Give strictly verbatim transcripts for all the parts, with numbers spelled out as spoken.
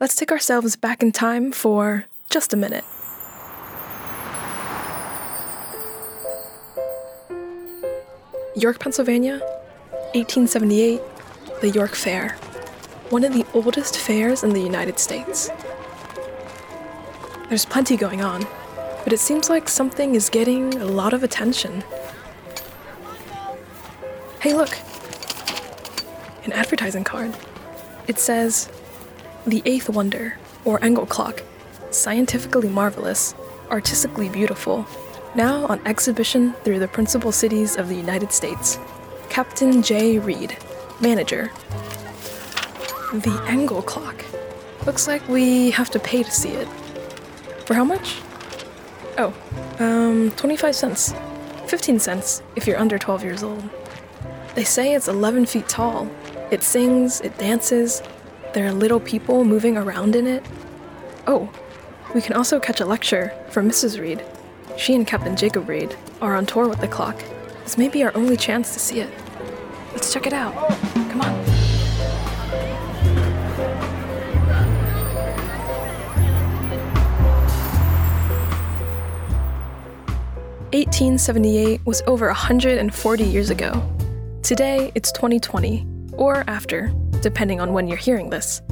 Let's take ourselves back in time for just a minute. York, Pennsylvania, eighteen seventy-eight, the York Fair, one of the oldest fairs in the United States. There's plenty going on, but it seems like something is getting a lot of attention. Hey, look, an advertising card. It says, "The Eighth Wonder, or Engel Clock, scientifically marvelous, artistically beautiful, now on exhibition through the principal cities of the United States. Captain J. Reed, manager." The Engel Clock. Looks like we have to pay to see it. For how much? Oh, um, twenty-five cents. fifteen cents, if you're under twelve years old. They say it's eleven feet tall. It sings, it dances. There are little people moving around in it. Oh, we can also catch a lecture from Missus Reed. She and Captain Jacob Reed are on tour with the clock. This may be our only chance to see it. Let's check it out. Come on. eighteen seventy-eight was over one hundred forty years ago. Today, it's twenty twenty, or after, depending on when you're hearing this.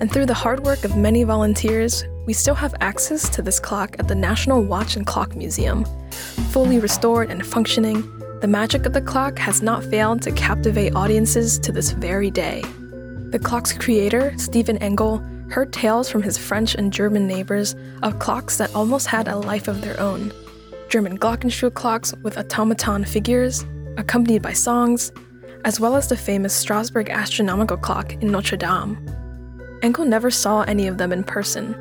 And through the hard work of many volunteers, we still have access to this clock at the National Watch and Clock Museum. Fully restored and functioning, the magic of the clock has not failed to captivate audiences to this very day. The clock's creator, Stephen Engel, heard tales from his French and German neighbors of clocks that almost had a life of their own. German Glockenspiel clocks with automaton figures, accompanied by songs, as well as the famous Strasbourg astronomical clock in Notre Dame. Engel never saw any of them in person.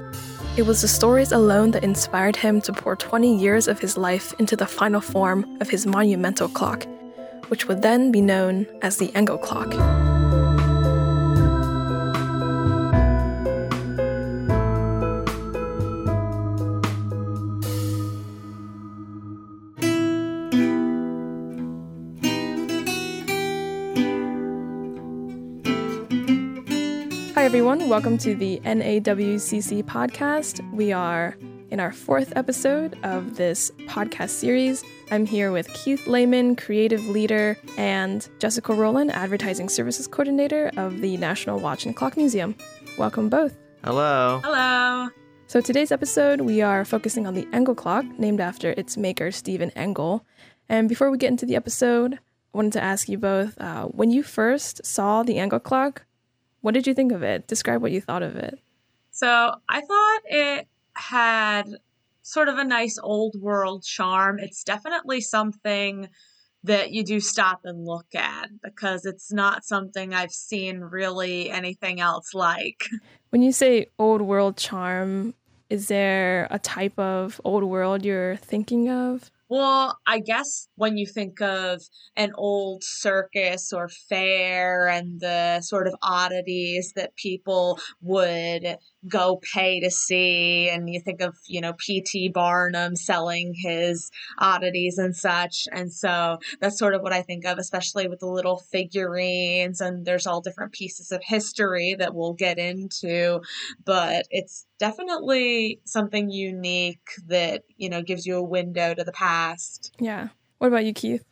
It was the stories alone that inspired him to pour twenty years of his life into the final form of his monumental clock, which would then be known as the Engel clock. Hi everyone, welcome to the N A W C C podcast. We are in our fourth episode of this podcast series. I'm here with Keith Layman, creative leader, and Jessica Rowland, advertising services coordinator of the National Watch and Clock Museum. Welcome both. Hello. Hello. So today's episode, we are focusing on the Engel clock, named after its maker, Stephen Engel. And before we get into the episode, I wanted to ask you both, uh, when you first saw the Engel clock, what did you think of it? Describe what you thought of it. So I thought it had sort of a nice old world charm. It's definitely something that you do stop and look at because it's not something I've seen really anything else like. When you say old world charm, is there a type of old world you're thinking of? Well, I guess when you think of an old circus or fair and the sort of oddities that people would go pay to see, and you think of, you know, P T Barnum selling his oddities and such. And so that's sort of what I think of, especially with the little figurines, and there's all different pieces of history that we'll get into, but it's definitely something unique that, you know, gives you a window to the past. Yeah. What about you, Keith?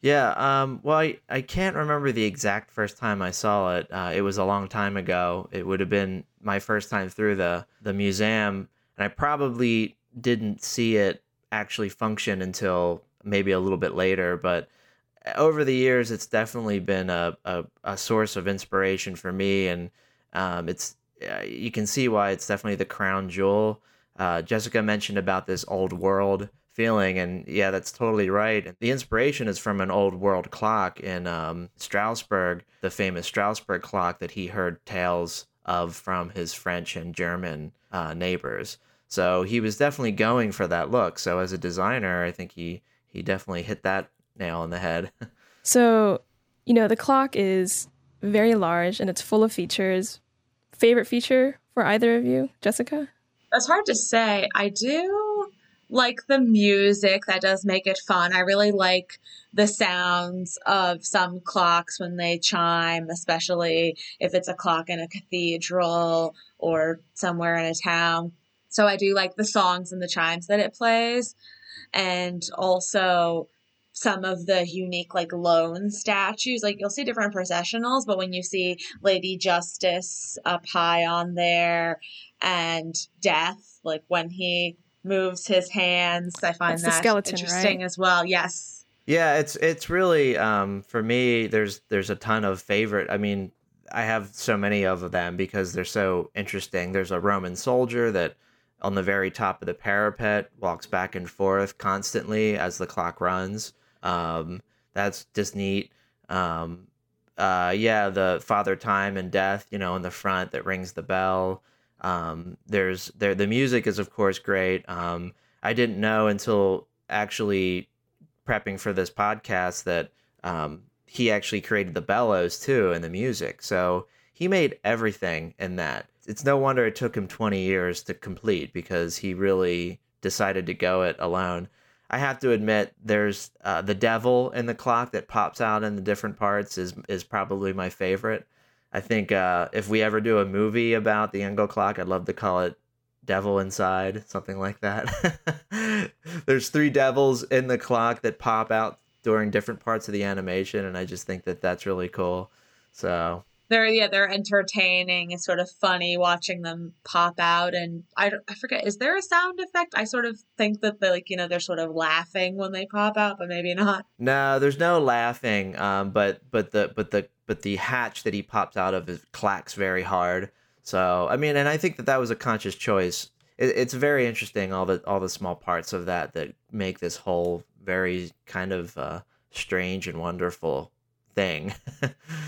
Yeah. Um, well, I, I can't remember the exact first time I saw it. Uh, it was a long time ago. It would have been my first time through the, the museum. And I probably didn't see it actually function until maybe a little bit later. But over the years, it's definitely been a, a, a source of inspiration for me. And um, it's you can see why it's definitely the crown jewel. Uh, Jessica mentioned about this old world feeling, and yeah, that's totally right. The inspiration is from an old world clock in um, Strasbourg, the famous Strasbourg clock that he heard tales of from his French and German uh, neighbors. So he was definitely going for that look. So as a designer, I think he, he definitely hit that nail on the head. So, you know, the clock is very large and it's full of features. Favorite feature for either of you, Jessica? That's hard to say. I do like the music. That does make it fun. I really like the sounds of some clocks when they chime, especially if it's a clock in a cathedral or somewhere in a town. So I do like the songs and the chimes that it plays, and also some of the unique, like, lone statues. Like, you'll see different processionals, but when you see Lady Justice up high on there and Death, like when he moves his hands, I find That's that the skeleton, interesting, right? As well. Yes. Yeah, it's it's really um, for me. There's there's a ton of favorite. I mean, I have so many of them because they're so interesting. There's a Roman soldier that, on the very top of the parapet, walks back and forth constantly as the clock runs. Um, that's just neat. Um, uh, yeah, the Father Time and Death, you know, in the front that rings the bell. Um, there's there. The music is, of course, great. Um, I didn't know until actually prepping for this podcast that um, he actually created the bellows too and the music. So he made everything in that. It's no wonder it took him twenty years to complete, because he really decided to go it alone. I have to admit, there's uh, the devil in the clock that pops out in the different parts is is probably my favorite. I think uh, if we ever do a movie about the Engel clock, I'd love to call it Devil Inside, something like that. There's three devils in the clock that pop out during different parts of the animation, and I just think that that's really cool. So They're, yeah, they're entertaining. It's sort of funny watching them pop out. And I, I forget, is there a sound effect? I sort of think that they, like, you know, they're sort of laughing when they pop out, but maybe not. No, there's no laughing. Um, but, but the, but the, but the hatch that he pops out of is clacks very hard. So, I mean, and I think that that was a conscious choice. It, it's very interesting. All the, all the small parts of that, that make this whole very kind of uh, strange and wonderful thing.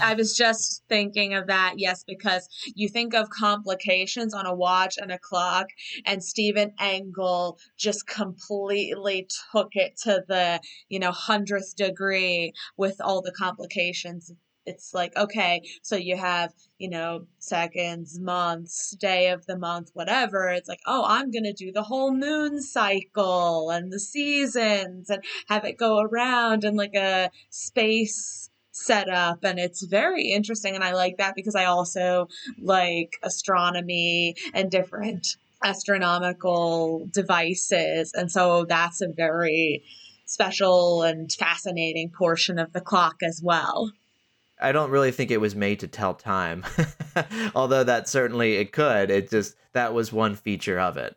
I was just thinking of that, yes, because you think of complications on a watch and a clock, and Stephen Engel just completely took it to the, you know, hundredth degree with all the complications. It's like, okay, so you have, you know, seconds, months, day of the month, whatever. It's like, oh, I'm going to do the whole moon cycle and the seasons and have it go around in like a space set up, and it's very interesting, and I like that because I also like astronomy and different astronomical devices, and so that's a very special and fascinating portion of the clock as well. I don't really think it was made to tell time, although that certainly it could. It just, that was one feature of it.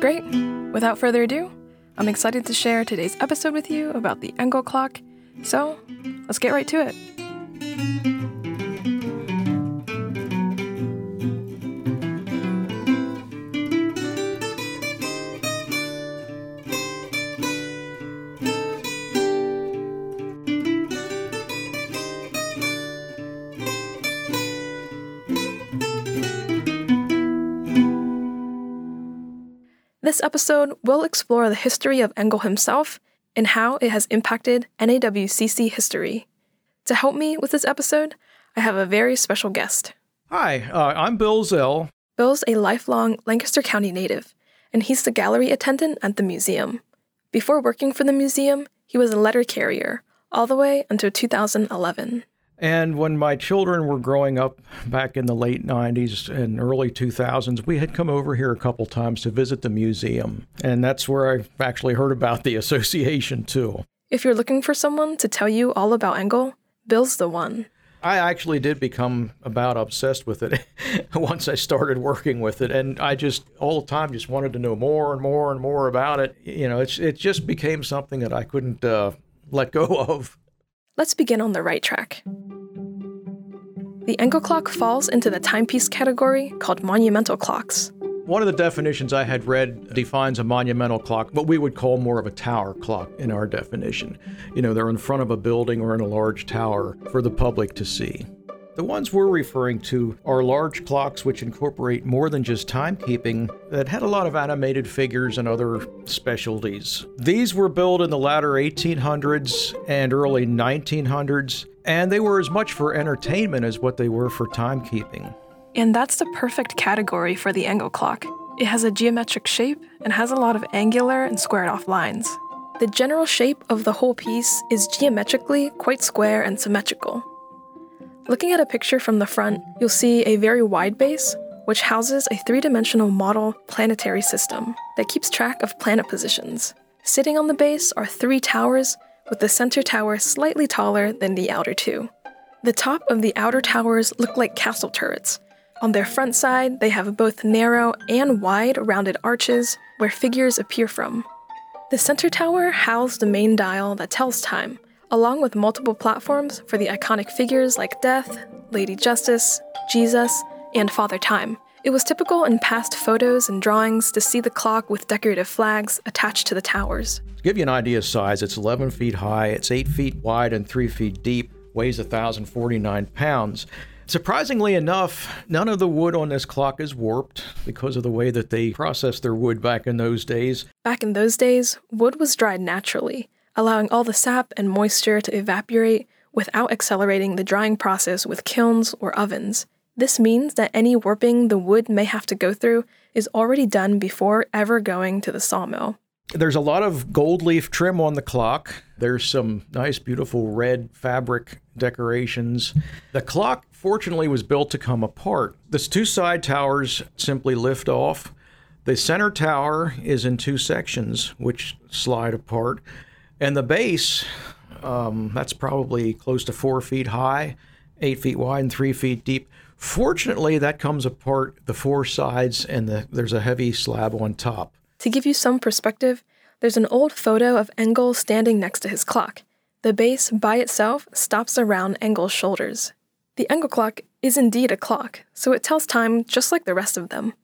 Great. Without further ado, I'm excited to share today's episode with you about the Engel clock. So, let's get right to it. This episode will explore the history of Engel himself and how it has impacted N A W C C history. To help me with this episode, I have a very special guest. Hi, uh, I'm Bill Zell. Bill's a lifelong Lancaster County native, and he's the gallery attendant at the museum. Before working for the museum, he was a letter carrier, all the way until two thousand eleven. And when my children were growing up back in the late nineties and early two thousands, we had come over here a couple times to visit the museum. And that's where I actually heard about the association, too. If you're looking for someone to tell you all about Engel, Bill's the one. I actually did become about obsessed with it once I started working with it. And I just all the time just wanted to know more and more and more about it. You know, it's it just became something that I couldn't uh, let go of. Let's begin on the right track. The Engel clock falls into the timepiece category called monumental clocks. One of the definitions I had read defines a monumental clock, what we would call more of a tower clock in our definition. You know, they're in front of a building or in a large tower for the public to see. The ones we're referring to are large clocks which incorporate more than just timekeeping, that had a lot of animated figures and other specialties. These were built in the latter eighteen hundreds and early nineteen hundreds, and they were as much for entertainment as what they were for timekeeping. And that's the perfect category for the Engel clock. It has a geometric shape and has a lot of angular and squared off lines. The general shape of the whole piece is geometrically quite square and symmetrical. Looking at a picture from the front, you'll see a very wide base, which houses a three-dimensional model planetary system that keeps track of planet positions. Sitting on the base are three towers, with the center tower slightly taller than the outer two. The top of the outer towers look like castle turrets. On their front side, they have both narrow and wide rounded arches where figures appear from. The center tower housed the main dial that tells time, along with multiple platforms for the iconic figures like Death, Lady Justice, Jesus, and Father Time. It was typical in past photos and drawings to see the clock with decorative flags attached to the towers. To give you an idea of size, it's eleven feet high, it's eight feet wide and three feet deep, weighs one thousand forty-nine pounds. Surprisingly enough, none of the wood on this clock is warped because of the way that they processed their wood back in those days. Back in those days, wood was dried naturally, allowing all the sap and moisture to evaporate without accelerating the drying process with kilns or ovens. This means that any warping the wood may have to go through is already done before ever going to the sawmill. There's a lot of gold leaf trim on the clock. There's some nice, beautiful red fabric decorations. The clock, fortunately, was built to come apart. The two side towers simply lift off. The center tower is in two sections, which slide apart. And the base, um, that's probably close to four feet high, eight feet wide, and three feet deep. Fortunately, that comes apart the four sides, and the, there's a heavy slab on top. To give you some perspective, there's an old photo of Engel standing next to his clock. The base by itself stops around Engel's shoulders. The Engel clock is indeed a clock, so it tells time just like the rest of them.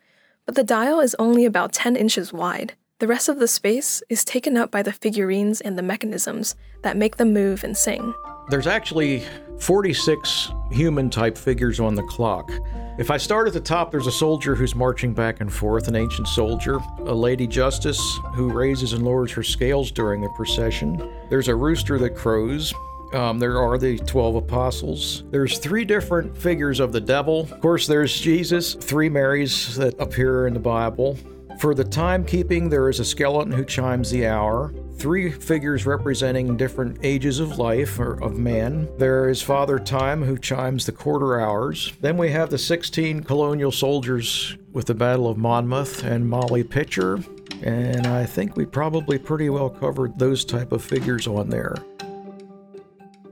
But the dial is only about ten inches wide. The rest of the space is taken up by the figurines and the mechanisms that make them move and sing. There's actually forty-six human-type figures on the clock. If I start at the top, there's a soldier who's marching back and forth, an ancient soldier, a Lady Justice who raises and lowers her scales during the procession. There's a rooster that crows. Um, there are the twelve apostles. There's three different figures of the devil. Of course, there's Jesus, three Marys that appear in the Bible. For the timekeeping, there is a skeleton who chimes the hour. Three figures representing different ages of life or of man. There is Father Time, who chimes the quarter hours. Then we have the sixteen colonial soldiers with the Battle of Monmouth and Molly Pitcher. And I think we probably pretty well covered those type of figures on there.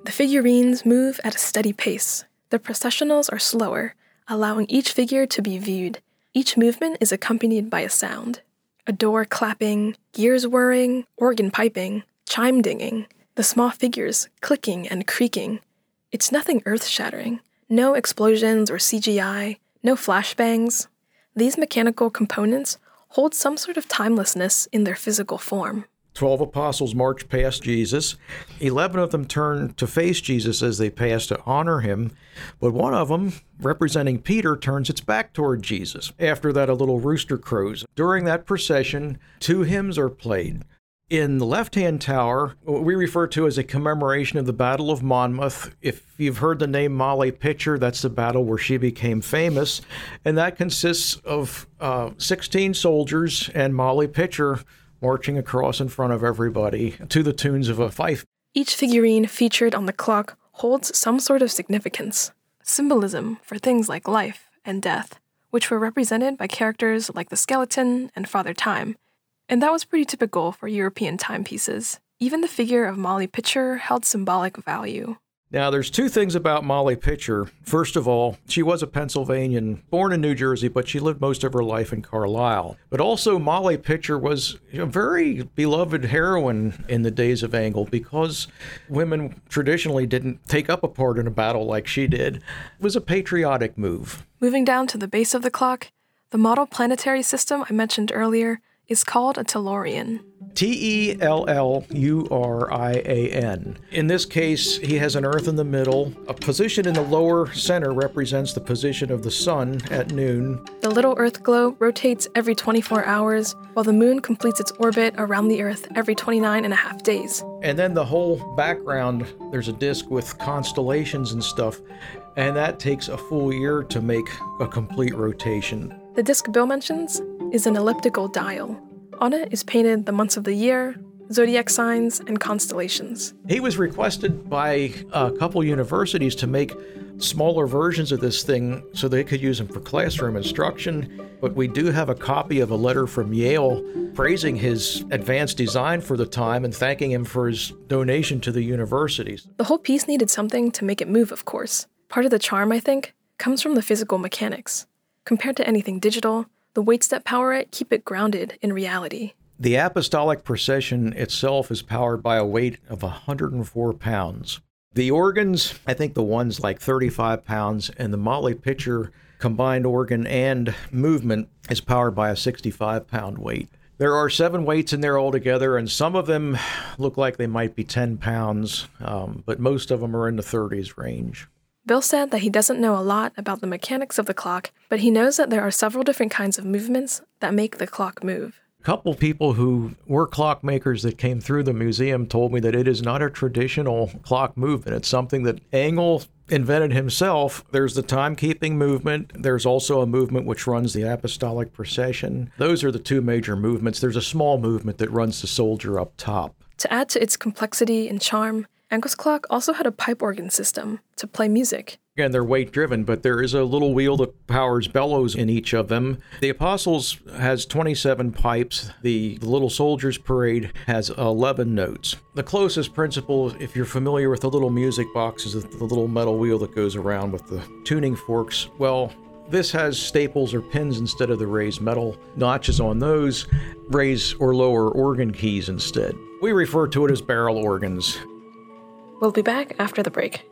The figurines move at a steady pace. The processionals are slower, allowing each figure to be viewed. Each movement is accompanied by a sound. A door clapping, gears whirring, organ piping, chime dinging, the small figures clicking and creaking. It's nothing earth-shattering. No explosions or C G I, no flashbangs. These mechanical components hold some sort of timelessness in their physical form. Twelve apostles march past Jesus. Eleven of them turn to face Jesus as they pass to honor him, but one of them, representing Peter, turns its back toward Jesus. After that, a little rooster crows. During that procession, two hymns are played. In the left-hand tower, what we refer to as a commemoration of the Battle of Monmouth. If you've heard the name Molly Pitcher, that's the battle where she became famous, and that consists of uh, sixteen soldiers and Molly Pitcher, marching across in front of everybody to the tunes of a fife. Each figurine featured on the clock holds some sort of significance, symbolism for things like life and death, which were represented by characters like the skeleton and Father Time, and that was pretty typical for European timepieces. Even the figure of Molly Pitcher held symbolic value. Now, there's two things about Molly Pitcher. First of all, she was a Pennsylvanian, born in New Jersey, but she lived most of her life in Carlisle. But also, Molly Pitcher was a very beloved heroine in the days of Engel because women traditionally didn't take up a part in a battle like she did. It was a patriotic move. Moving down to the base of the clock, the model planetary system I mentioned earlier is called a Tellurian. T E L L U R I A N. In this case, he has an Earth in the middle. A position in the lower center represents the position of the sun at noon. The little Earth globe rotates every twenty-four hours, while the moon completes its orbit around the Earth every twenty-nine and a half days. And then the whole background, there's a disc with constellations and stuff, and that takes a full year to make a complete rotation. The disc Bill mentions is an elliptical dial. On it is painted the months of the year, zodiac signs, and constellations. He was requested by a couple universities to make smaller versions of this thing so they could use them for classroom instruction. But we do have a copy of a letter from Yale praising his advanced design for the time and thanking him for his donation to the universities. The whole piece needed something to make it move, of course. Part of the charm, I think, comes from the physical mechanics. Compared to anything digital, the weights that power it keep it grounded in reality. The apostolic procession itself is powered by a weight of one hundred four pounds. The organs, I think the one's like thirty-five pounds, and the Molly Pitcher combined organ and movement is powered by a sixty-five pound weight. There are seven weights in there altogether, and some of them look like they might be ten pounds, um, but most of them are in the thirties range. Bill said that he doesn't know a lot about the mechanics of the clock, but he knows that there are several different kinds of movements that make the clock move. A couple people who were clockmakers that came through the museum told me that it is not a traditional clock movement. It's something that Engel invented himself. There's the timekeeping movement. There's also a movement which runs the apostolic procession. Those are the two major movements. There's a small movement that runs the soldier up top. To add to its complexity and charm, Engel's clock also had a pipe organ system to play music. Again, they're weight-driven, but there is a little wheel that powers bellows in each of them. The Apostles has twenty-seven pipes. The Little Soldiers Parade has eleven notes. The closest principle, if you're familiar with the little music boxes, is the little metal wheel that goes around with the tuning forks. Well, this has staples or pins instead of the raised metal notches on those, raise or lower organ keys instead. We refer to it as barrel organs. We'll be back after the break.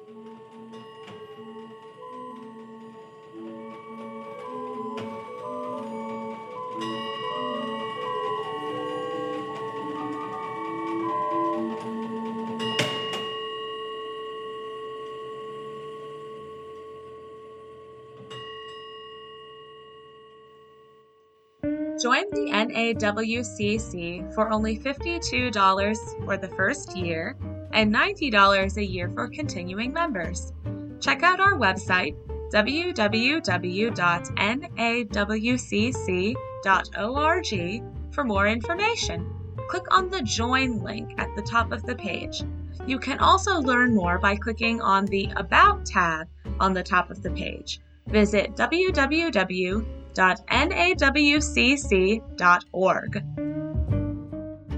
Join the N A W C C for only fifty-two dollars for the first year and ninety dollars a year for continuing members. Check out our website, w w w dot n a w c c dot org, for more information. Click on the Join link at the top of the page. You can also learn more by clicking on the About tab on the top of the page. Visit w w w dot n a w c c dot org.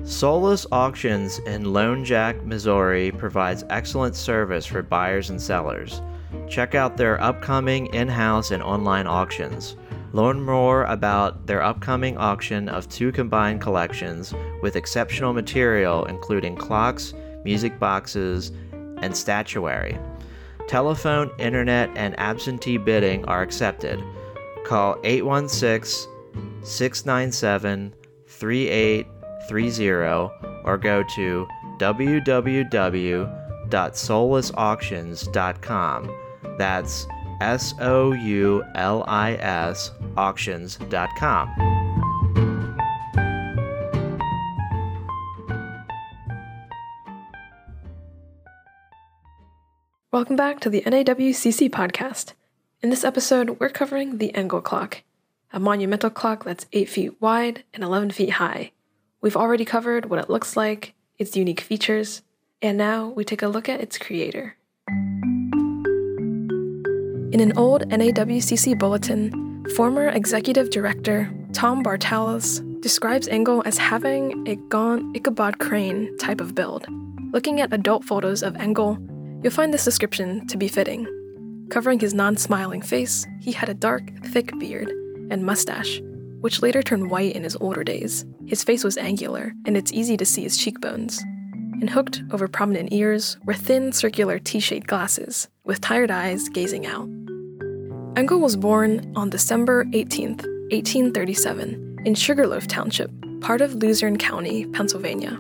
Solus Auctions in Lone Jack, Missouri provides excellent service for buyers and sellers. Check out their upcoming in-house and online auctions. Learn more about their upcoming auction of two combined collections with exceptional material including clocks, music boxes, and statuary. Telephone, internet, and absentee bidding are accepted. Call eight one six, six nine seven, three eight three zero or go to w w w dot solis auctions dot com. That's S O U L I S auctions dot com. Welcome back to the N A W C C podcast. In this episode, we're covering the Engel clock, a monumental clock that's eight feet wide and eleven feet high. We've already covered what it looks like, its unique features, and now we take a look at its creator. In an old N A W C C bulletin, former executive director Tom Bartels describes Engel as having a gaunt Ichabod Crane type of build. Looking at adult photos of Engel, you'll find this description to be fitting. Covering his non-smiling face, he had a dark, thick beard and mustache, which later turned white in his older days. His face was angular, and it's easy to see his cheekbones. And hooked over prominent ears were thin, circular T-shaped glasses, with tired eyes gazing out. Engel was born on December eighteenth, eighteen thirty-seven, in Sugarloaf Township, part of Luzerne County, Pennsylvania.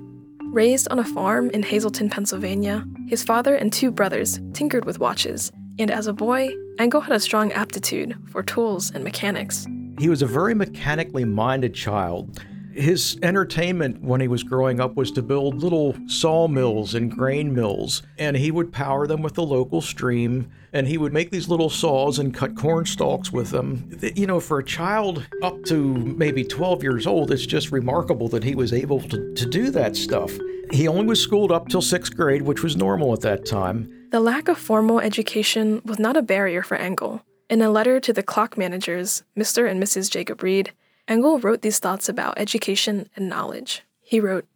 Raised on a farm in Hazleton, Pennsylvania, his father and two brothers tinkered with watches, and as a boy, Engel had a strong aptitude for tools and mechanics. He was a very mechanically minded child. His entertainment when he was growing up was to build little sawmills and grain mills, and he would power them with the local stream, and he would make these little saws and cut corn stalks with them. You know, for a child up to maybe twelve years old, it's just remarkable that he was able to, to do that stuff. He only was schooled up till sixth grade, which was normal at that time. The lack of formal education was not a barrier for Engel. In a letter to the clock managers, Mister and Missus Jacob Reed, Engel wrote these thoughts about education and knowledge. He wrote,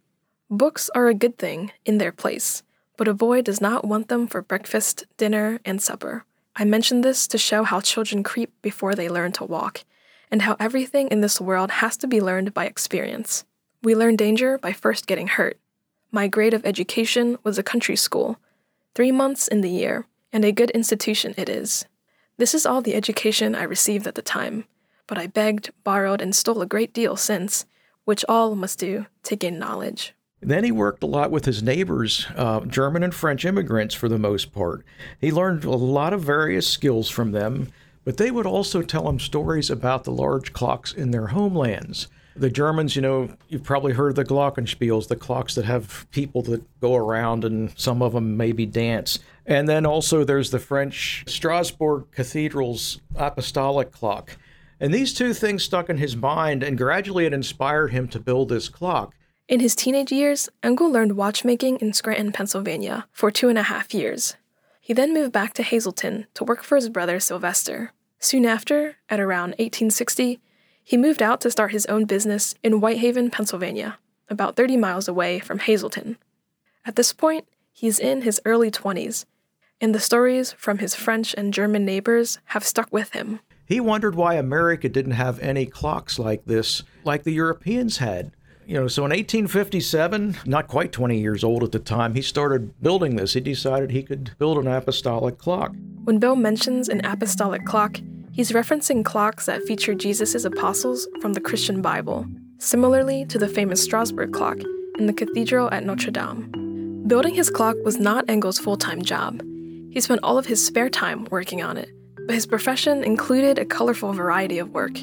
"Books are a good thing in their place, but a boy does not want them for breakfast, dinner, and supper. I mention this to show how children creep before they learn to walk, and how everything in this world has to be learned by experience. We learn danger by first getting hurt. My grade of education was a country school, three months in the year, and a good institution it is. This is all the education I received at the time, but I begged, borrowed, and stole a great deal since, which all must do to gain knowledge." Then he worked a lot with his neighbors, uh, German and French immigrants for the most part. He learned a lot of various skills from them, but they would also tell him stories about the large clocks in their homelands. The Germans, you know, you've probably heard the Glockenspiels, the clocks that have people that go around and some of them maybe dance. And then also there's the French Strasbourg Cathedral's apostolic clock. And these two things stuck in his mind, and gradually it inspired him to build this clock. In his teenage years, Engel learned watchmaking in Scranton, Pennsylvania, for two and a half years. He then moved back to Hazleton to work for his brother Sylvester. Soon after, at around eighteen sixty, he moved out to start his own business in Whitehaven, Pennsylvania, about thirty miles away from Hazleton. At this point, he's in his early twenties, and the stories from his French and German neighbors have stuck with him. He wondered why America didn't have any clocks like this, like the Europeans had. You know, so in eighteen fifty-seven, not quite twenty years old at the time, he started building this. He decided he could build an apostolic clock. When Bill mentions an apostolic clock, he's referencing clocks that feature Jesus' apostles from the Christian Bible, similarly to the famous Strasbourg clock in the cathedral at Notre Dame. Building his clock was not Engel's full-time job. He spent all of his spare time working on it. But his profession included a colorful variety of work.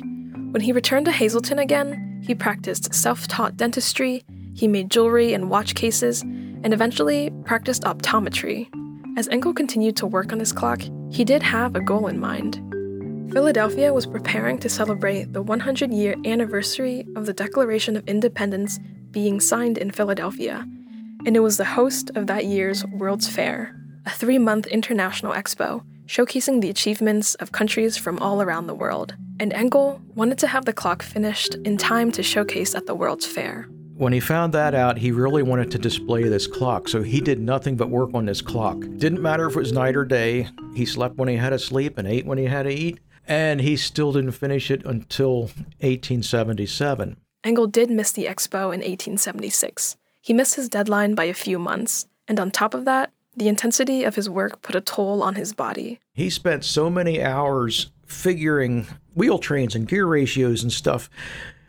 When he returned to Hazleton again, he practiced self-taught dentistry, he made jewelry and watch cases, and eventually practiced optometry. As Engel continued to work on his clock, he did have a goal in mind. Philadelphia was preparing to celebrate the one hundred year anniversary of the Declaration of Independence being signed in Philadelphia, and it was the host of that year's World's Fair, a three-month international expo, showcasing the achievements of countries from all around the world. And Engel wanted to have the clock finished in time to showcase at the World's Fair. When he found that out, he really wanted to display this clock, so he did nothing but work on this clock. Didn't matter if it was night or day, he slept when he had to sleep and ate when he had to eat, and he still didn't finish it until eighteen seventy-seven. Engel did miss the expo in eighteen seventy-six. He missed his deadline by a few months, and on top of that, the intensity of his work put a toll on his body. He spent so many hours figuring wheel trains and gear ratios and stuff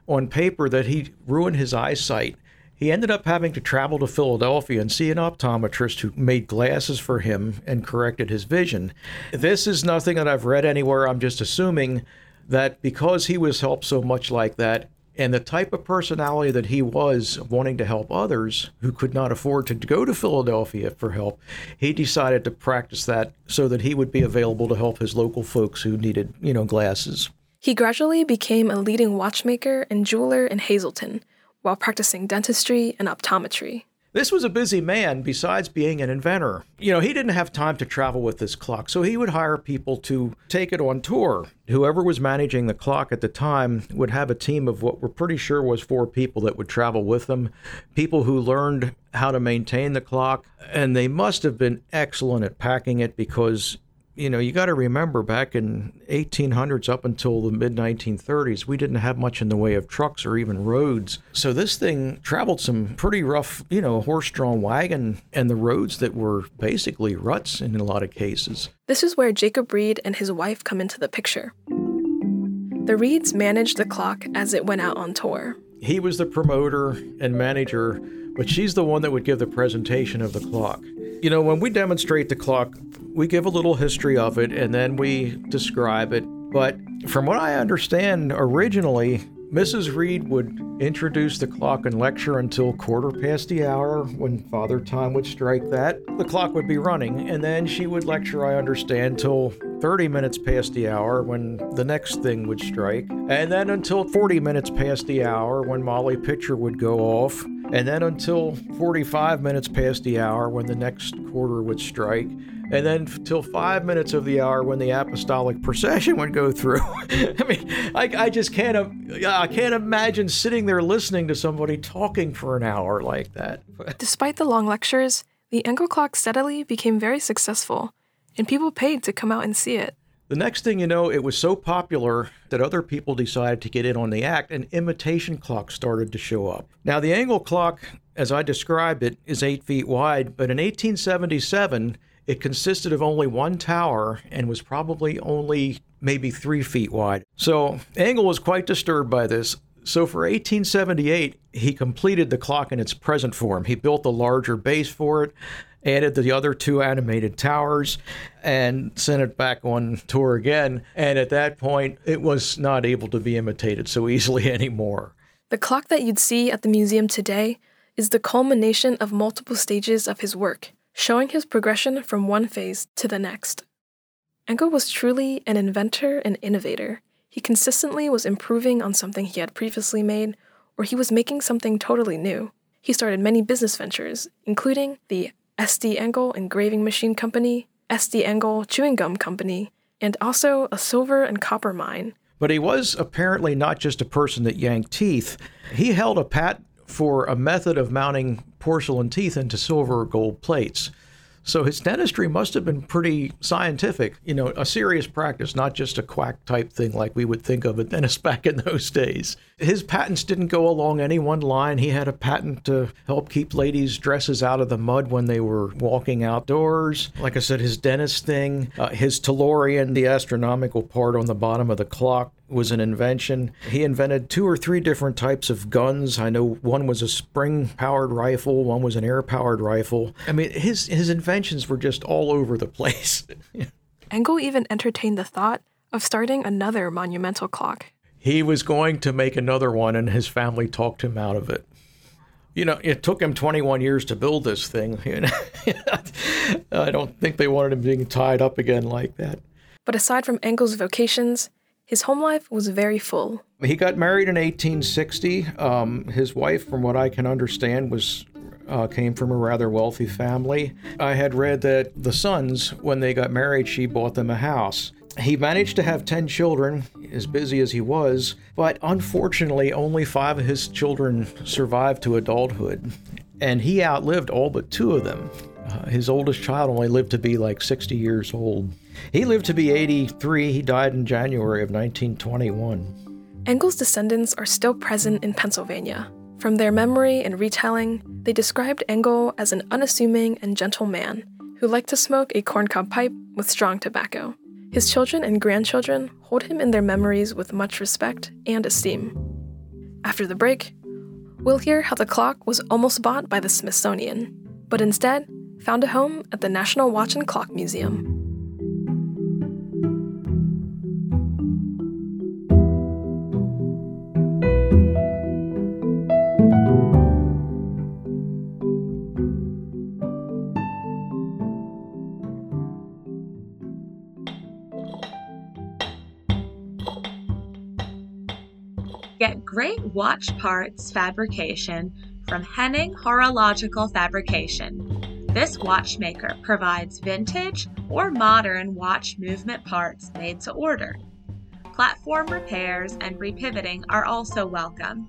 on paper that he ruined his eyesight. He ended up having to travel to Philadelphia and see an optometrist who made glasses for him and corrected his vision. This is nothing that I've read anywhere. I'm just assuming that because he was helped so much like that, and the type of personality that he was, wanting to help others who could not afford to go to Philadelphia for help, he decided to practice that so that he would be available to help his local folks who needed, you know, glasses. He gradually became a leading watchmaker and jeweler in Hazleton while practicing dentistry and optometry. This was a busy man besides being an inventor. You know, he didn't have time to travel with this clock, so he would hire people to take it on tour. Whoever was managing the clock at the time would have a team of what we're pretty sure was four people that would travel with them, people who learned how to maintain the clock, and they must have been excellent at packing it because, you know, you got to remember back in eighteen hundreds up until the mid nineteen thirties, we didn't have much in the way of trucks or even roads. So this thing traveled some pretty rough, you know, horse-drawn wagon and the roads that were basically ruts in a lot of cases. This is where Jacob Reed and his wife come into the picture. The Reeds managed the clock as it went out on tour. He was the promoter and manager, but she's the one that would give the presentation of the clock. You know, when we demonstrate the clock, we give a little history of it and then we describe it. But from what I understand, originally, Missus Reed would introduce the clock and lecture until quarter past the hour. When Father Time would strike that, the clock would be running, and then she would lecture, I understand, till thirty minutes past the hour when the next thing would strike, and then until forty minutes past the hour when Molly Pitcher would go off, and then until forty-five minutes past the hour when the next quarter would strike, and then till five minutes of the hour when the apostolic procession would go through. I mean, I, I just can't, I can't imagine sitting there listening to somebody talking for an hour like that. Despite the long lectures, the Engel clock steadily became very successful, and people paid to come out and see it. The next thing you know, it was so popular that other people decided to get in on the act, and imitation clocks started to show up. Now, the Engel clock, as I described it, is eight feet wide, but in eighteen seventy-seven, it consisted of only one tower and was probably only maybe three feet wide. So Engel was quite disturbed by this. So for eighteen seventy-eight, he completed the clock in its present form. He built a larger base for it, added the other two animated towers, and sent it back on tour again. And at that point, it was not able to be imitated so easily anymore. The clock that you'd see at the museum today is the culmination of multiple stages of his work, showing his progression from one phase to the next. Engel was truly an inventor and innovator. He consistently was improving on something he had previously made, or he was making something totally new. He started many business ventures, including the S. D. Engel Engraving Machine Company, S. D. Engel Chewing Gum Company, and also a silver and copper mine. But he was apparently not just a person that yanked teeth. He held a patent for a method of mounting porcelain teeth into silver or gold plates. So his dentistry must have been pretty scientific, you know, a serious practice, not just a quack type thing like we would think of a dentist back in those days. His patents didn't go along any one line. He had a patent to help keep ladies' dresses out of the mud when they were walking outdoors. Like I said, his dentist thing, uh, his Tellurian, the astronomical part on the bottom of the clock, was an invention. He invented two or three different types of guns. I know one was a spring-powered rifle, one was an air-powered rifle. I mean, his his inventions were just all over the place. Engel even entertained the thought of starting another monumental clock. He was going to make another one, and his family talked him out of it. You know, it took him twenty-one years to build this thing. I don't think they wanted him being tied up again like that. But aside from Engel's vocations, his home life was very full. He got married in eighteen sixty. Um, his wife, from what I can understand, was uh, came from a rather wealthy family. I had read that the sons, when they got married, she bought them a house. He managed to have ten children, as busy as he was, but unfortunately, only five of his children survived to adulthood, and he outlived all but two of them. Uh, his oldest child only lived to be like sixty years old. He lived to be eighty-three. He died in January of nineteen twenty-one. Engel's descendants are still present in Pennsylvania. From their memory and retelling, they described Engel as an unassuming and gentle man who liked to smoke a corncob pipe with strong tobacco. His children and grandchildren hold him in their memories with much respect and esteem. After the break, we'll hear how the clock was almost bought by the Smithsonian, but instead found a home at the National Watch and Clock Museum. Get great watch parts fabrication from Henning Horological Fabrication. This watchmaker provides vintage or modern watch movement parts made to order. Platform repairs and repivoting are also welcome.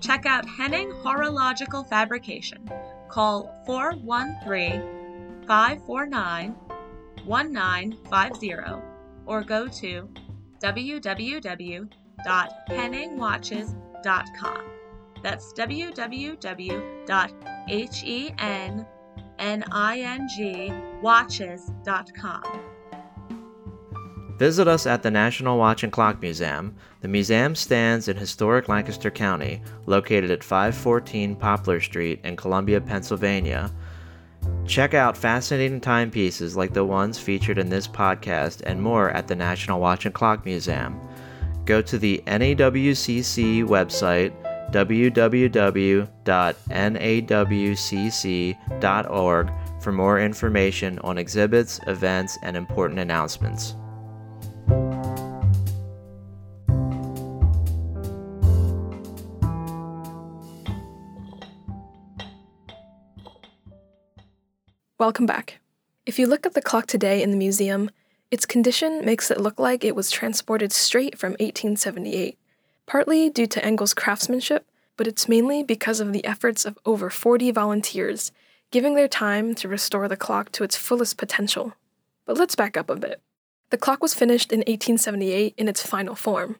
Check out Henning Horological Fabrication. Call four one three, five four nine, one nine five zero or go to w w w dot henning watches dot com. That's w w w dot henning watches dot com. N I N G watches dot com. Visit us at the National Watch and Clock Museum. The museum stands in historic Lancaster County, located at five fourteen Poplar Street in Columbia, Pennsylvania. Check out fascinating timepieces like the ones featured in this podcast and more at the National Watch and Clock Museum. go to the N A W C C website, w w w dot n a w c c dot org, for more information on exhibits, events, and important announcements. Welcome back. If you look at the clock today in the museum, its condition makes it look like it was transported straight from eighteen seventy-eight, partly due to Engel's craftsmanship, but it's mainly because of the efforts of over forty volunteers, giving their time to restore the clock to its fullest potential. But let's back up a bit. The clock was finished in eighteen seventy-eight in its final form,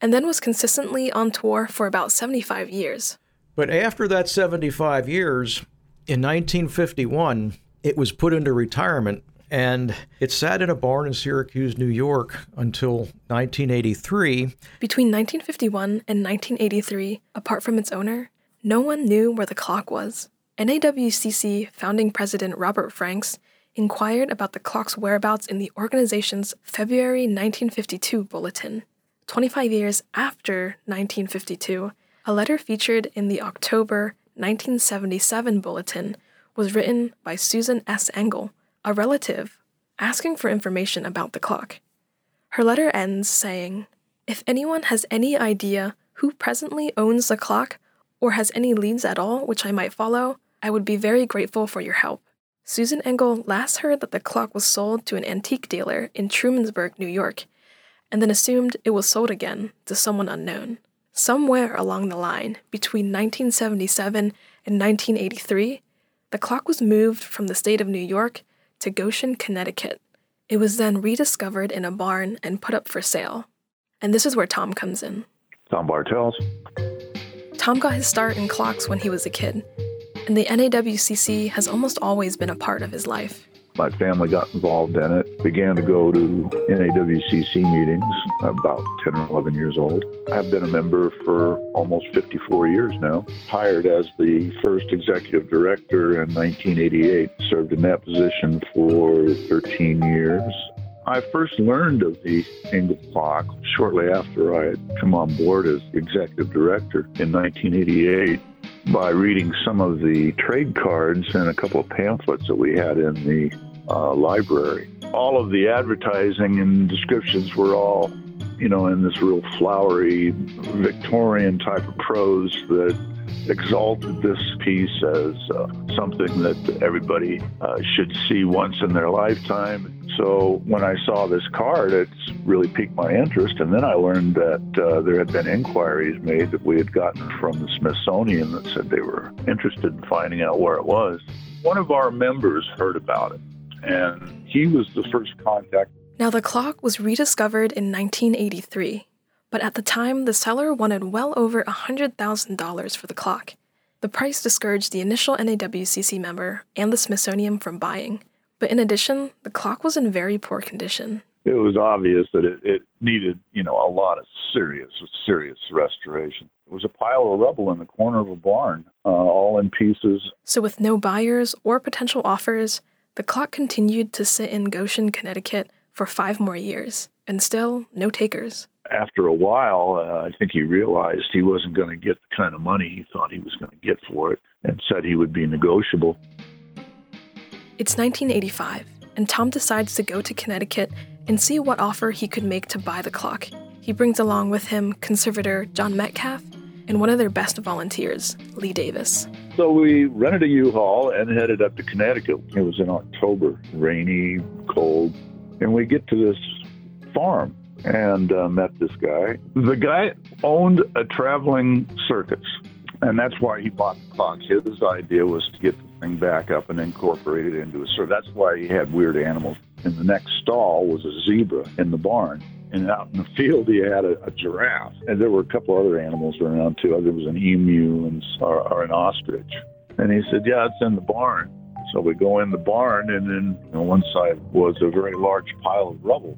and then was consistently on tour for about seventy-five years. But after that seventy-five years, in nineteen fifty-one, it was put into retirement, and it sat in a barn in Syracuse, New York, until nineteen eighty-three. Between nineteen fifty-one and nineteen eighty-three, apart from its owner, no one knew where the clock was. N A W C C founding president Robert Franks inquired about the clock's whereabouts in the organization's February nineteen fifty-two bulletin. twenty-five years after nineteen fifty-two, a letter featured in the October nineteen seventy-seven bulletin was written by Susan S. Engel, a relative, asking for information about the clock. Her letter ends saying, "If anyone has any idea who presently owns the clock or has any leads at all which I might follow, I would be very grateful for your help." Susan Engel last heard that the clock was sold to an antique dealer in Trumansburg, New York, and then assumed it was sold again to someone unknown. Somewhere along the line, between nineteen seventy-seven and nineteen eighty-three, the clock was moved from the state of New York to Goshen, Connecticut. It was then rediscovered in a barn and put up for sale. And this is where Tom comes in. Tom Bartels. Tom got his start in clocks when he was a kid, and the N A W C C has almost always been a part of his life. My family got involved in it, began to go to N A W C C meetings about ten or eleven years old. I've been a member for almost fifty-four years now. Hired as the first executive director in nineteen eighty-eight, served in that position for thirteen years. I first learned of the Engel clock shortly after I had come on board as executive director in nineteen eighty-eight. By reading some of the trade cards and a couple of pamphlets that we had in the uh, library. All of the advertising and descriptions were all, you know, in this real flowery Victorian type of prose that exalted this piece as uh, something that everybody uh, should see once in their lifetime. So when I saw this card, it really piqued my interest. And then I learned that uh, there had been inquiries made that we had gotten from the Smithsonian that said they were interested in finding out where it was. One of our members heard about it, and he was the first contact. Now, the clock was rediscovered in nineteen eighty-three, but at the time, the seller wanted well over one hundred thousand dollars for the clock. The price discouraged the initial N A W C C member and the Smithsonian from buying. But in addition, the clock was in very poor condition. It was obvious that it, it needed, you know, a lot of serious, serious restoration. It was a pile of rubble in the corner of a barn, uh, all in pieces. So with no buyers or potential offers, the clock continued to sit in Goshen, Connecticut for five more years, and still no takers. After a while, uh, I think he realized he wasn't going to get the kind of money he thought he was going to get for it, and said he would be negotiable. It's nineteen eighty-five, and Tom decides to go to Connecticut and see what offer he could make to buy the clock. He brings along with him conservator John Metcalfe and one of their best volunteers, Lee Davis. So we rented a U-Haul and headed up to Connecticut. It was in October, rainy, cold, and we get to this farm and uh, met this guy. The guy owned a traveling circus, and that's why he bought the clock. His idea was to get the back up and incorporated into a circus. That's why he had weird animals. In the next stall was a zebra in the barn, and out in the field he had a, a giraffe, and there were a couple other animals around too. There was an emu and or, or an ostrich. And he said, "Yeah, it's in the barn." So we go in the barn, and then on one side was a very large pile of rubble.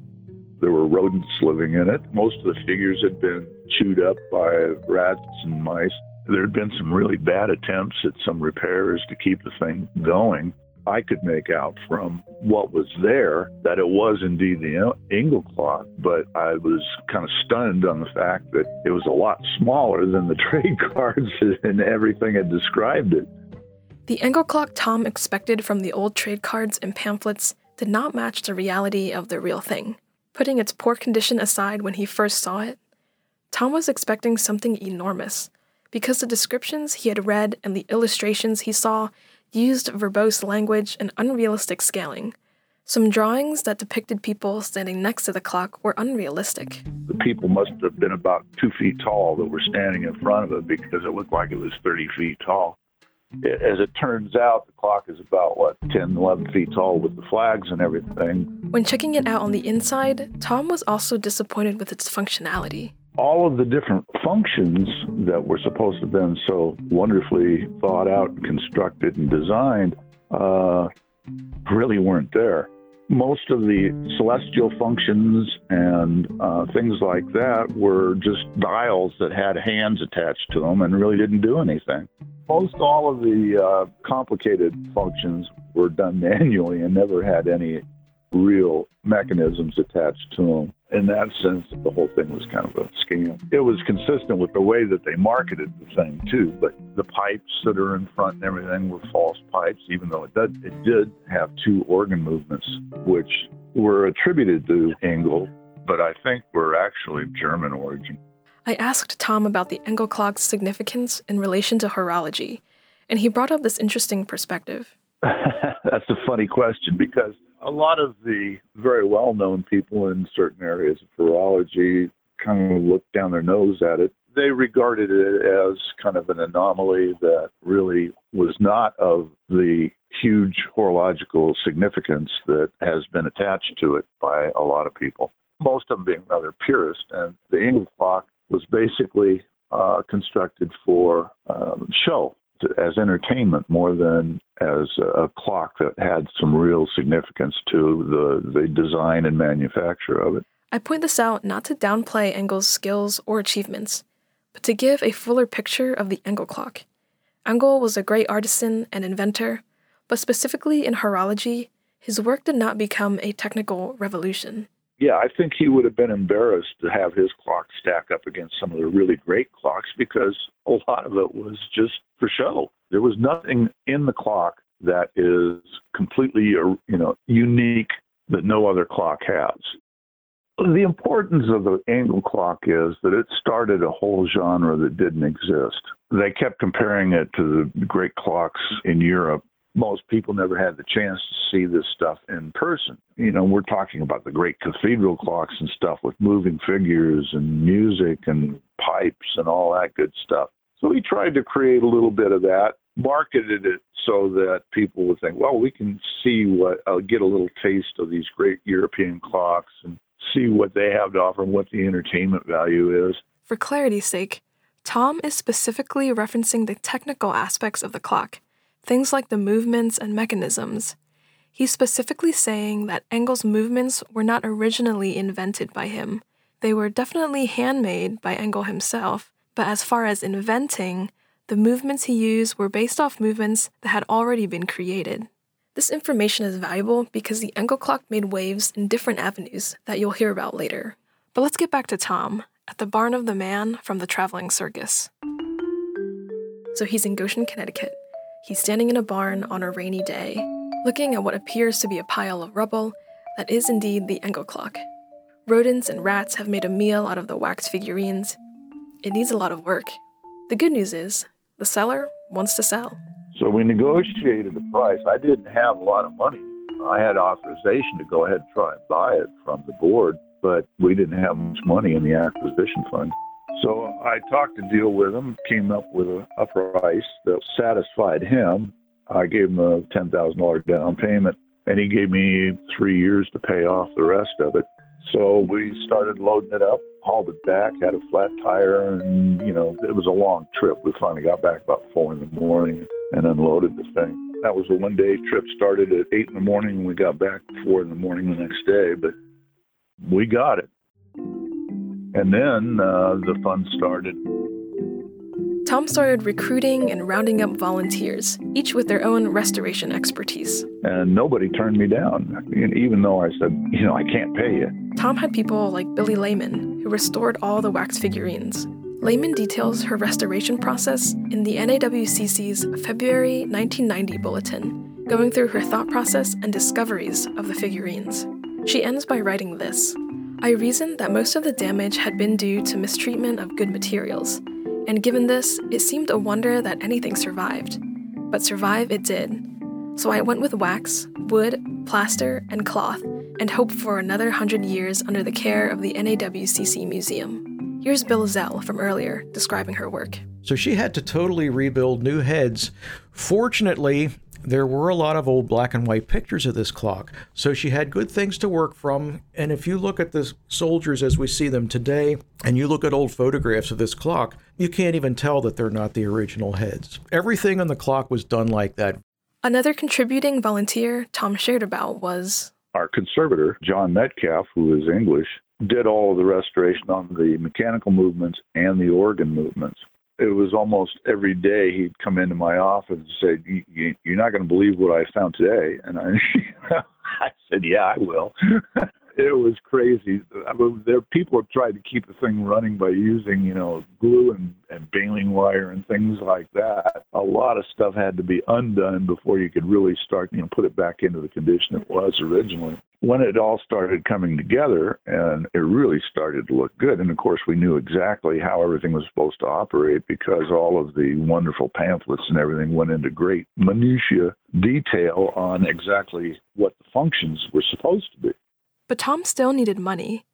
There were rodents living in it. Most of the figures had been chewed up by rats and mice. There had been some really bad attempts at some repairs to keep the thing going. I could make out from what was there that it was indeed the Engel clock, but I was kind of stunned on the fact that it was a lot smaller than the trade cards and everything had described it. The Engel clock Tom expected from the old trade cards and pamphlets did not match the reality of the real thing. Putting its poor condition aside when he first saw it, Tom was expecting something enormous, because the descriptions he had read and the illustrations he saw used verbose language and unrealistic scaling. Some drawings that depicted people standing next to the clock were unrealistic. The people must have been about two feet tall that were standing in front of it, because it looked like it was thirty feet tall. As it turns out, the clock is about, what, ten, eleven feet tall with the flags and everything. When checking it out on the inside, Tom was also disappointed with its functionality. All of the different functions that were supposed to have been so wonderfully thought out, constructed, and designed uh, really weren't there. Most of the celestial functions and uh, things like that were just dials that had hands attached to them and really didn't do anything. Most all of the uh, complicated functions were done manually and never had any real mechanisms attached to them. In that sense, the whole thing was kind of a scam. It was consistent with the way that they marketed the thing, too, but the pipes that are in front and everything were false pipes, even though it did, it did have two organ movements, which were attributed to Engel, but I think were actually of German origin. I asked Tom about the Engel clock's significance in relation to horology, and he brought up this interesting perspective. That's a funny question, because a lot of the very well-known people in certain areas of horology kind of looked down their nose at it. They regarded it as kind of an anomaly that really was not of the huge horological significance that has been attached to it by a lot of people, most of them being rather purist. And the Engel clock was basically uh, constructed for um, show, as entertainment more than as a clock that had some real significance to the, the design and manufacture of it. I point this out not to downplay Engel's skills or achievements, but to give a fuller picture of the Engel clock. Engel was a great artisan and inventor, but specifically in horology, his work did not become a technical revolution. Yeah, I think he would have been embarrassed to have his clock stack up against some of the really great clocks, because a lot of it was just for show. There was nothing in the clock that is completely, you know, unique that no other clock has. The importance of the Engel clock is that it started a whole genre that didn't exist. They kept comparing it to the great clocks in Europe. Most people never had the chance to see this stuff in person. You know, we're talking about the great cathedral clocks and stuff with moving figures and music and pipes and all that good stuff. So we tried to create a little bit of that, marketed it so that people would think, well, we can see what, uh, get a little taste of these great European clocks and see what they have to offer and what the entertainment value is. For clarity's sake, Tom is specifically referencing the technical aspects of the clock, things like the movements and mechanisms. He's specifically saying that Engel's movements were not originally invented by him. They were definitely handmade by Engel himself, but as far as inventing, the movements he used were based off movements that had already been created. This information is valuable because the Engel clock made waves in different avenues that you'll hear about later. But let's get back to Tom, at the barn of the man from the traveling circus. So he's in Goshen, Connecticut. He's standing in a barn on a rainy day, looking at what appears to be a pile of rubble that is indeed the Engel clock. Rodents and rats have made a meal out of the wax figurines. It needs a lot of work. The good news is, the seller wants to sell. So we negotiated a price. I didn't have a lot of money. I had authorization to go ahead and try and buy it from the board, but we didn't have much money in the acquisition fund. So I talked a deal with him, came up with a, a price that satisfied him. I gave him a ten thousand dollars down payment, and he gave me three years to pay off the rest of it. So we started loading it up, hauled it back, had a flat tire, and, you know, it was a long trip. We finally got back about four in the morning and unloaded the thing. That was a one-day trip, started at eight in the morning, and we got back four in the morning the next day, but we got it. And then uh, the fun started. Tom started recruiting and rounding up volunteers, each with their own restoration expertise. And nobody turned me down, even though I said, you know, I can't pay you. Tom had people like Billy Layman, who restored all the wax figurines. Layman details her restoration process in the N A W C C's February nineteen ninety bulletin, going through her thought process and discoveries of the figurines. She ends by writing this. I reasoned that most of the damage had been due to mistreatment of good materials, and given this, it seemed a wonder that anything survived. But survive it did. So I went with wax, wood, plaster, and cloth, and hoped for another hundred years under the care of the N A W C C Museum. Here's Bill Zell from earlier, describing her work. So she had to totally rebuild new heads. Fortunately, there were a lot of old black and white pictures of this clock, so she had good things to work from. And if you look at the soldiers as we see them today, and you look at old photographs of this clock, you can't even tell that they're not the original heads. Everything on the clock was done like that. Another contributing volunteer Tom shared about was... Our conservator, John Metcalfe, who is English, did all of the restoration on the mechanical movements and the organ movements. It was almost every day he'd come into my office and say, you're not going to believe what I found today. And I, I said, yeah, I will. It was crazy. I mean, there, people have tried to keep the thing running by using, you know, glue and, and baling wire and things like that. A lot of stuff had to be undone before you could really start, you know, put it back into the condition it was originally. When it all started coming together, and it really started to look good, and of course we knew exactly how everything was supposed to operate because all of the wonderful pamphlets and everything went into great minutiae detail on exactly what the functions were supposed to be. But Tom still needed money.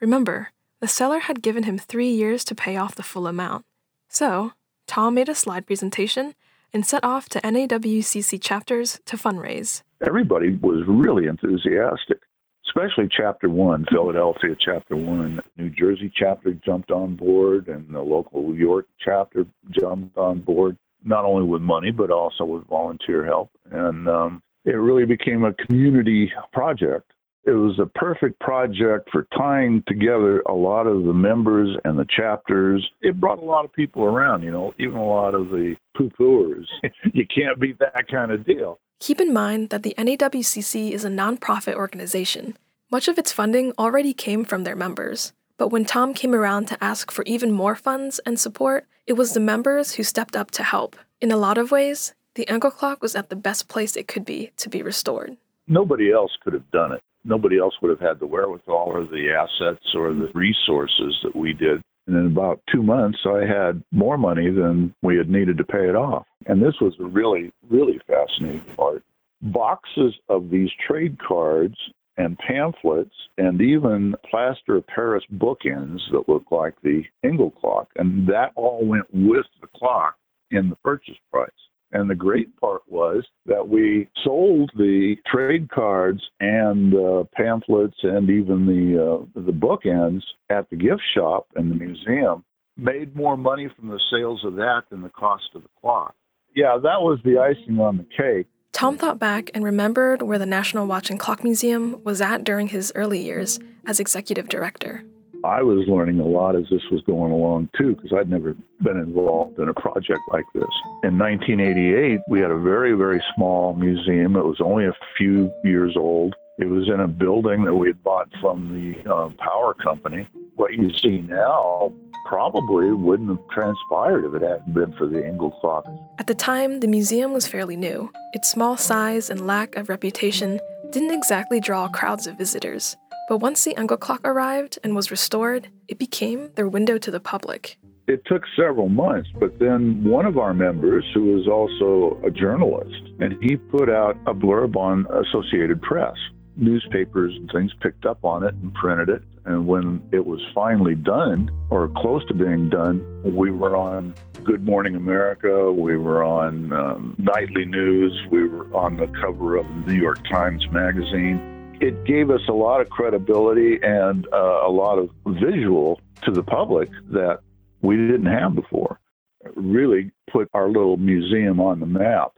Remember, the seller had given him three years to pay off the full amount. So, Tom made a slide presentation and set off to N A W C C chapters to fundraise. Everybody was really enthusiastic, especially Chapter one, Philadelphia Chapter one. New Jersey Chapter jumped on board, and the local York Chapter jumped on board, not only with money, but also with volunteer help. And um, it really became a community project. It was a perfect project for tying together a lot of the members and the chapters. It brought a lot of people around, you know, even a lot of the poo-pooers. You can't beat that kind of deal. Keep in mind that the N A W C C is a nonprofit organization. Much of its funding already came from their members. But when Tom came around to ask for even more funds and support, it was the members who stepped up to help. In a lot of ways, the Engel clock was at the best place it could be to be restored. Nobody else could have done it. Nobody else would have had the wherewithal or the assets or the resources that we did. And in about two months, I had more money than we had needed to pay it off. And this was a really, really fascinating part. Boxes of these trade cards and pamphlets and even plaster of Paris bookends that looked like the Engel clock. And that all went with the clock in the purchase price. And the great part was that we sold the trade cards and uh, pamphlets and even the uh, the bookends at the gift shop and the museum, made more money from the sales of that than the cost of the clock. Yeah, that was the icing on the cake. Tom thought back and remembered where the National Watch and Clock Museum was at during his early years as executive director. I was learning a lot as this was going along, too, because I'd never been involved in a project like this. In nineteen eighty-eight, we had a very, very small museum. It was only a few years old. It was in a building that we had bought from the uh, power company. What you see now probably wouldn't have transpired if it hadn't been for the Engel clock. At the time, the museum was fairly new. Its small size and lack of reputation didn't exactly draw crowds of visitors. But once the Engel clock arrived and was restored, it became their window to the public. It took several months, but then one of our members, who was also a journalist, and he put out a blurb on Associated Press. Newspapers and things picked up on it and printed it. And when it was finally done, or close to being done, we were on Good Morning America, we were on um, Nightly News, we were on the cover of the New York Times Magazine. It gave us a lot of credibility and uh, a lot of visual to the public that we didn't have before. It really put our little museum on the map.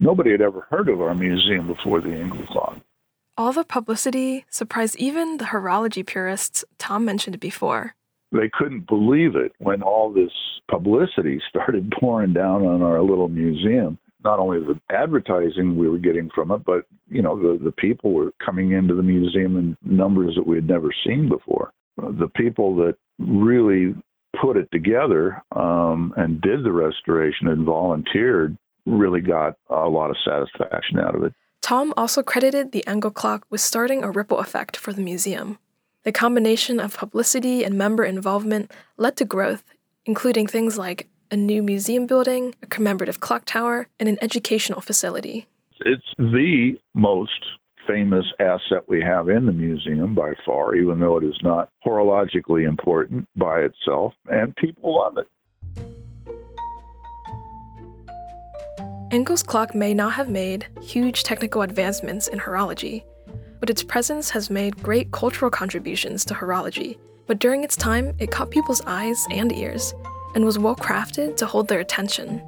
Nobody had ever heard of our museum before the Engel clock. All the publicity surprised even the horology purists Tom mentioned before. they couldn't believe it when all this publicity started pouring down on our little museum. Not only the advertising we were getting from it, but, you know, the, the people were coming into the museum in numbers that we had never seen before. The people that really put it together um, and did the restoration and volunteered really got a lot of satisfaction out of it. Tom also credited the Engel clock with starting a ripple effect for the museum. The combination of publicity and member involvement led to growth, including things like a new museum building, a commemorative clock tower, and an educational facility. It's the most famous asset we have in the museum by far, even though it is not horologically important by itself, and people love it. Engel's clock may not have made huge technical advancements in horology, but its presence has made great cultural contributions to horology. But during its time, it caught people's eyes and ears, and was well-crafted to hold their attention.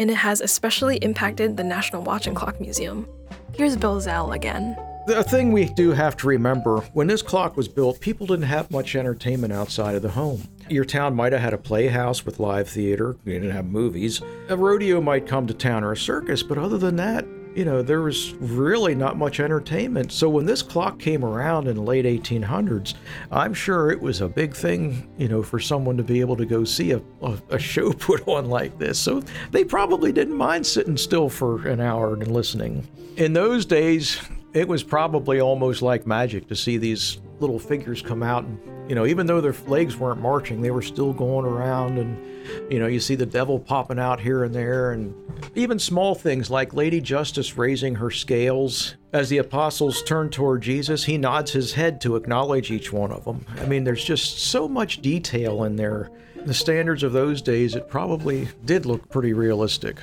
And it has especially impacted the National Watch and Clock Museum. Here's Bill Zell again. The thing we do have to remember, when this clock was built, people didn't have much entertainment outside of the home. Your town might have had a playhouse with live theater. You didn't have movies. A rodeo might come to town or a circus, but other than that, you know, there was really not much entertainment. So when this clock came around in the late eighteen hundreds, I'm sure it was a big thing, you know, for someone to be able to go see a, a, a show put on like this. So they probably didn't mind sitting still for an hour and listening. In those days, it was probably almost like magic to see these little figures come out and, you know, even though their legs weren't marching, they were still going around, and, you know, you see the devil popping out here and there, and even small things like Lady Justice raising her scales. As the apostles turn toward Jesus, he nods his head to acknowledge each one of them. I mean, there's just so much detail in there. The standards of those days, it probably did look pretty realistic.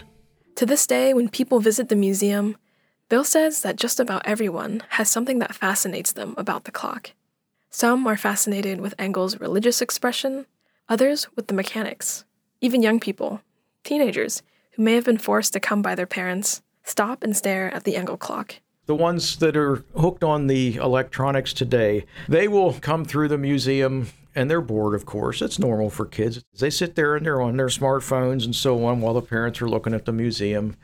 To this day, when people visit the museum, Bill says that just about everyone has something that fascinates them about the clock. Some are fascinated with Engel's religious expression, others with the mechanics. Even young people, teenagers, who may have been forced to come by their parents, stop and stare at the Engel clock. The ones that are hooked on the electronics today, they will come through the museum, and they're bored, of course. It's normal for kids. They sit there and they're on their smartphones and so on while the parents are looking at the museum.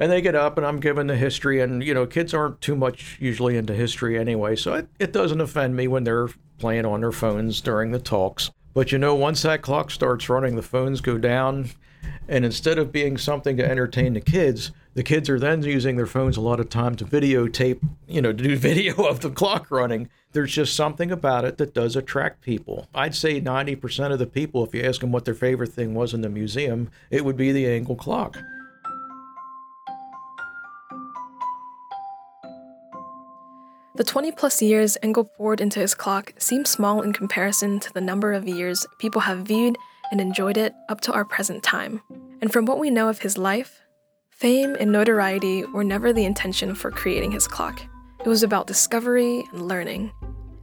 And they get up, and I'm given the history, and, you know, kids aren't too much usually into history anyway, so it, it doesn't offend me when they're playing on their phones during the talks. But, you know, once that clock starts running, the phones go down, and instead of being something to entertain the kids, the kids are then using their phones a lot of time to videotape, you know, to do video of the clock running. There's just something about it that does attract people. I'd say ninety percent of the people, if you ask them what their favorite thing was in the museum, it would be the Engel clock. The twenty-plus years Engel poured into his clock seem small in comparison to the number of years people have viewed and enjoyed it up to our present time. And from what we know of his life, fame and notoriety were never the intention for creating his clock. It was about discovery and learning,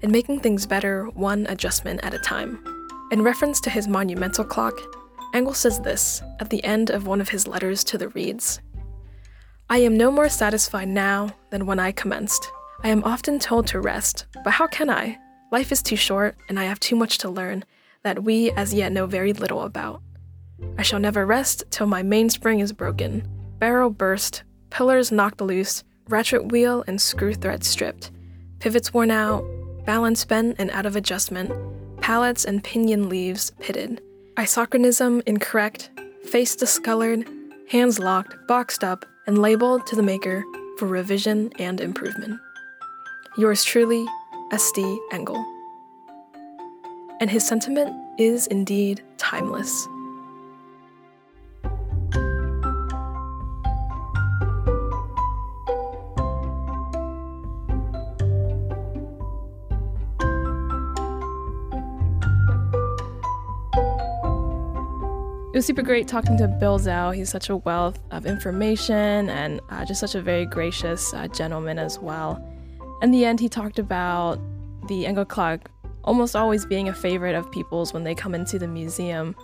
and making things better one adjustment at a time. In reference to his monumental clock, Engel says this at the end of one of his letters to the Reeds. "I am no more satisfied now than when I commenced. I am often told to rest, but how can I? Life is too short, and I have too much to learn that we as yet know very little about. I shall never rest till my mainspring is broken, barrel burst, pillars knocked loose, ratchet wheel and screw thread stripped, pivots worn out, balance bent and out of adjustment, pallets and pinion leaves pitted, isochronism incorrect, face discolored, hands locked, boxed up, and labeled to the maker for revision and improvement. Yours truly, S. D. Engel." And his sentiment is indeed timeless. It was super great talking to Bill Zell. He's such a wealth of information and uh, just such a very gracious uh, gentleman as well. In the end, he talked about the Engel clock almost always being a favorite of people's when they come into the museum.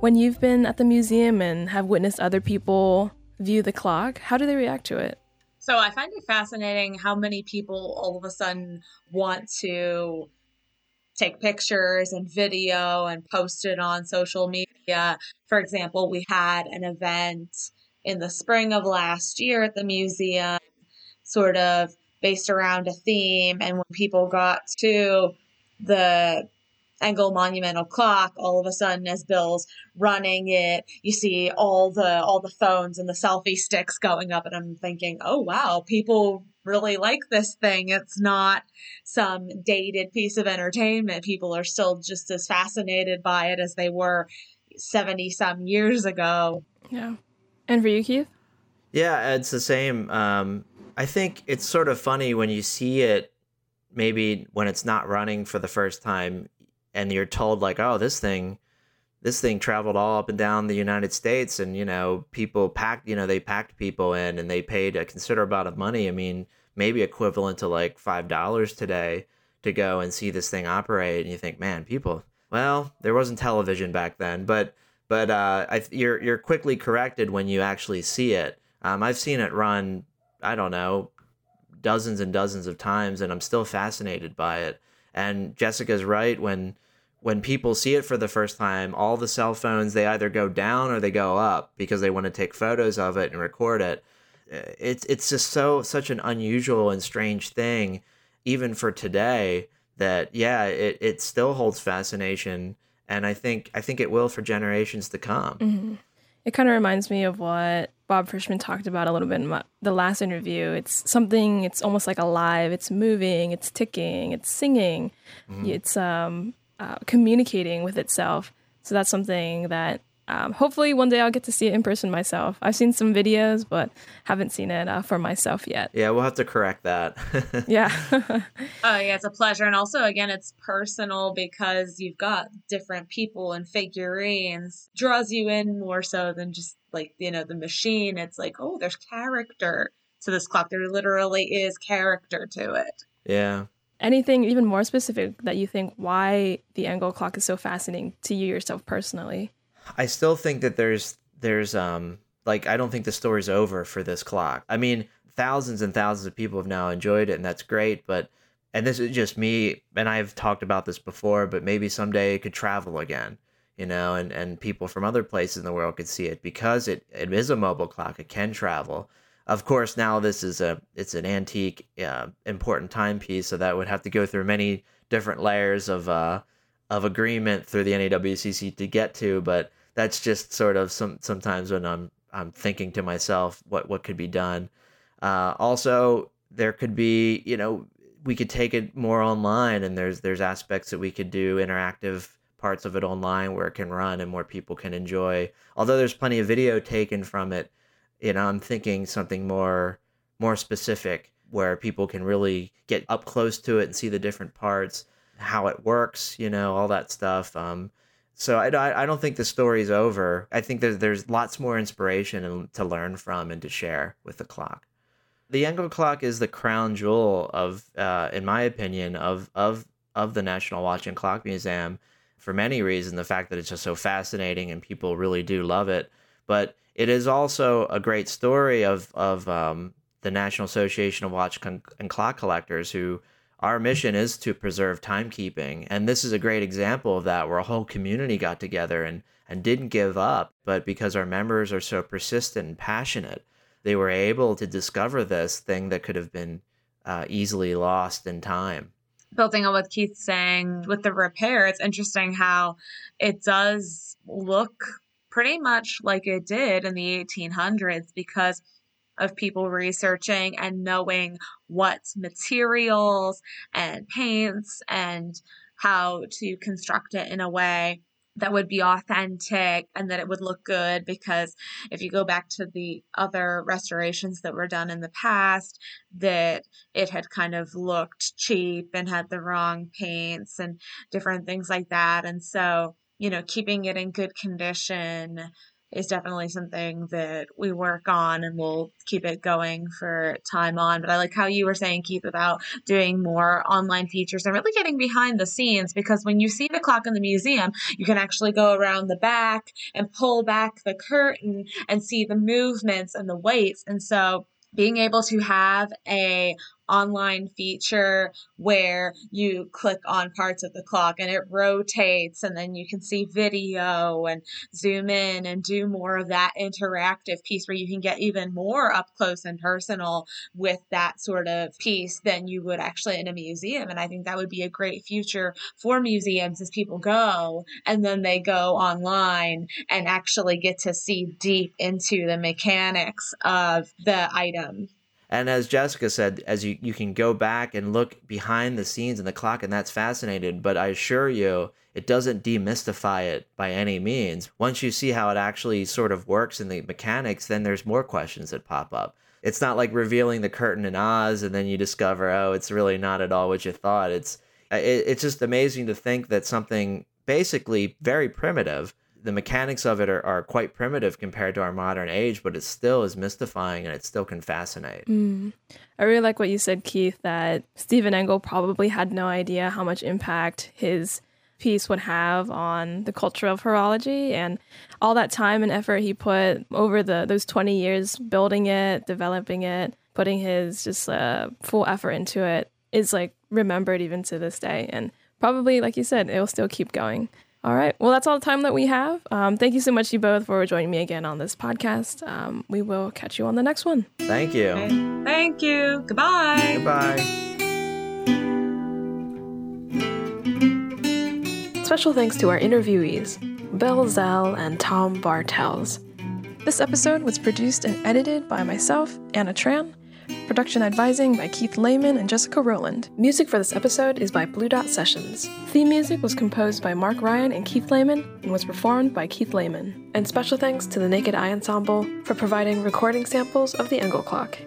When you've been at the museum and have witnessed other people view the clock, how do they react to it? So I find it fascinating how many people all of a sudden want to take pictures and video and post it on social media. For example, we had an event in the spring of last year at the museum, sort of based around a theme. And when people got to the Engel monumental clock, all of a sudden, as Bill's running it, you see all the all the phones and the selfie sticks going up, and I'm thinking, oh wow, people really like this thing. It's not some dated piece of entertainment. People are still just as fascinated by it as they were seventy some years ago. Yeah. And for you, Keith? Yeah, it's the same. Um, I think it's sort of funny when you see it, maybe when it's not running for the first time, and you're told like, oh, this thing, this thing traveled all up and down the United States, and, you know, people packed, you know, they packed people in and they paid a considerable amount of money. I mean, maybe equivalent to like five dollars today to go and see this thing operate. And you think, man, people, well, there wasn't television back then, but, but uh, I, you're, you're quickly corrected when you actually see it. Um, I've seen it run, I don't know, dozens and dozens of times, and I'm still fascinated by it. And Jessica's right. When when people see it for the first time, all the cell phones, they either go down or they go up because they want to take photos of it and record it. It's it's just so such an unusual and strange thing, even for today, that, yeah, it, it still holds fascination. And I think I think it will for generations to come. Mm-hmm. It kind of reminds me of what Bob Frischman talked about a little bit in my, the last interview. It's something, it's almost like alive. It's moving, it's ticking, it's singing, mm-hmm. it's um, uh, communicating with itself. So that's something that um, hopefully one day I'll get to see it in person myself. I've seen some videos, but haven't seen it uh, for myself yet. Yeah, we'll have to correct that. Yeah. Oh, yeah, it's a pleasure. And also, again, it's personal because you've got different people and figurines. Draws you in more so than just like, you know, the machine. It's like, oh, there's character to this clock. There literally is character to it. Yeah. Anything even more specific that you think why the Engel clock is so fascinating to you yourself personally? I still think that there's, there's um like, I don't think the story's over for this clock. I mean, thousands and thousands of people have now enjoyed it, and that's great. But, and this is just me, and I've talked about this before, but maybe someday it could travel again, you know, and, and people from other places in the world could see it because it, it is a mobile clock. It can travel. Of course, now this is a, it's an antique, uh, important timepiece. So that would have to go through many different layers of, uh, of agreement through the N A W C C to get to, but that's just sort of some sometimes when I'm I'm thinking to myself what what could be done. Uh, also, there could be, you know, we could take it more online, and there's there's aspects that we could do interactive parts of it online where it can run and more people can enjoy. Although there's plenty of video taken from it, you know, I'm thinking something more more specific where people can really get up close to it and see the different parts, how it works, you know, all that stuff. Um, so I, I don't think the story's over. I think there's, there's lots more inspiration to learn from and to share with the clock. The Engel clock is the crown jewel of, uh, in my opinion, of, of, of the National Watch and Clock Museum for many reasons. The fact that it's just so fascinating and people really do love it, but it is also a great story of, of, um, the National Association of Watch Con- and Clock Collectors, who, our mission is to preserve timekeeping. And this is a great example of that, where a whole community got together and, and didn't give up. But because our members are so persistent and passionate, they were able to discover this thing that could have been uh, easily lost in time. Building on what Keith's saying with the repair, it's interesting how it does look pretty much like it did in the eighteen hundreds because of people researching and knowing what materials and paints and how to construct it in a way that would be authentic and that it would look good. Because if you go back to the other restorations that were done in the past, that it had kind of looked cheap and had the wrong paints and different things like that. And so, you know, keeping it in good condition is definitely something that we work on, and we'll keep it going for time on. But I like how you were saying, Keith, about doing more online features and really getting behind the scenes, because when you see the clock in the museum, you can actually go around the back and pull back the curtain and see the movements and the weights. And so being able to have a online feature where you click on parts of the clock and it rotates, and then you can see video and zoom in and do more of that interactive piece where you can get even more up close and personal with that sort of piece than you would actually in a museum. And I think that would be a great future for museums, as people go and then they go online and actually get to see deep into the mechanics of the item. And as Jessica said, as you, you can go back and look behind the scenes in the clock, and that's fascinating, but I assure you, it doesn't demystify it by any means. Once you see how it actually sort of works in the mechanics, then there's more questions that pop up. It's not like revealing the curtain in Oz and then you discover, oh, it's really not at all what you thought. It's, it, it's just amazing to think that something basically very primitive, the mechanics of it are, are quite primitive compared to our modern age, but it still is mystifying and it still can fascinate. Mm. I really like what you said, Keith, that Stephen Engel probably had no idea how much impact his piece would have on the culture of horology, and all that time and effort he put over the those twenty years building it, developing it, putting his just uh, full effort into it is like remembered even to this day. And probably, like you said, it will still keep going. All right. Well, that's all the time that we have. Um, thank you so much, you both, for joining me again on this podcast. Um, we will catch you on the next one. Thank you. Okay. Thank you. Goodbye. Goodbye. Special thanks to our interviewees, Bill Zell and Tom Bartels. This episode was produced and edited by myself, Anna Tran. Production advising by Keith Layman and Jessica Rowland. Music for this episode is by Blue Dot Sessions. Theme music was composed by Mark Ryan and Keith Layman and was performed by Keith Layman. And special thanks to the Naked Eye Ensemble for providing recording samples of the Engel clock.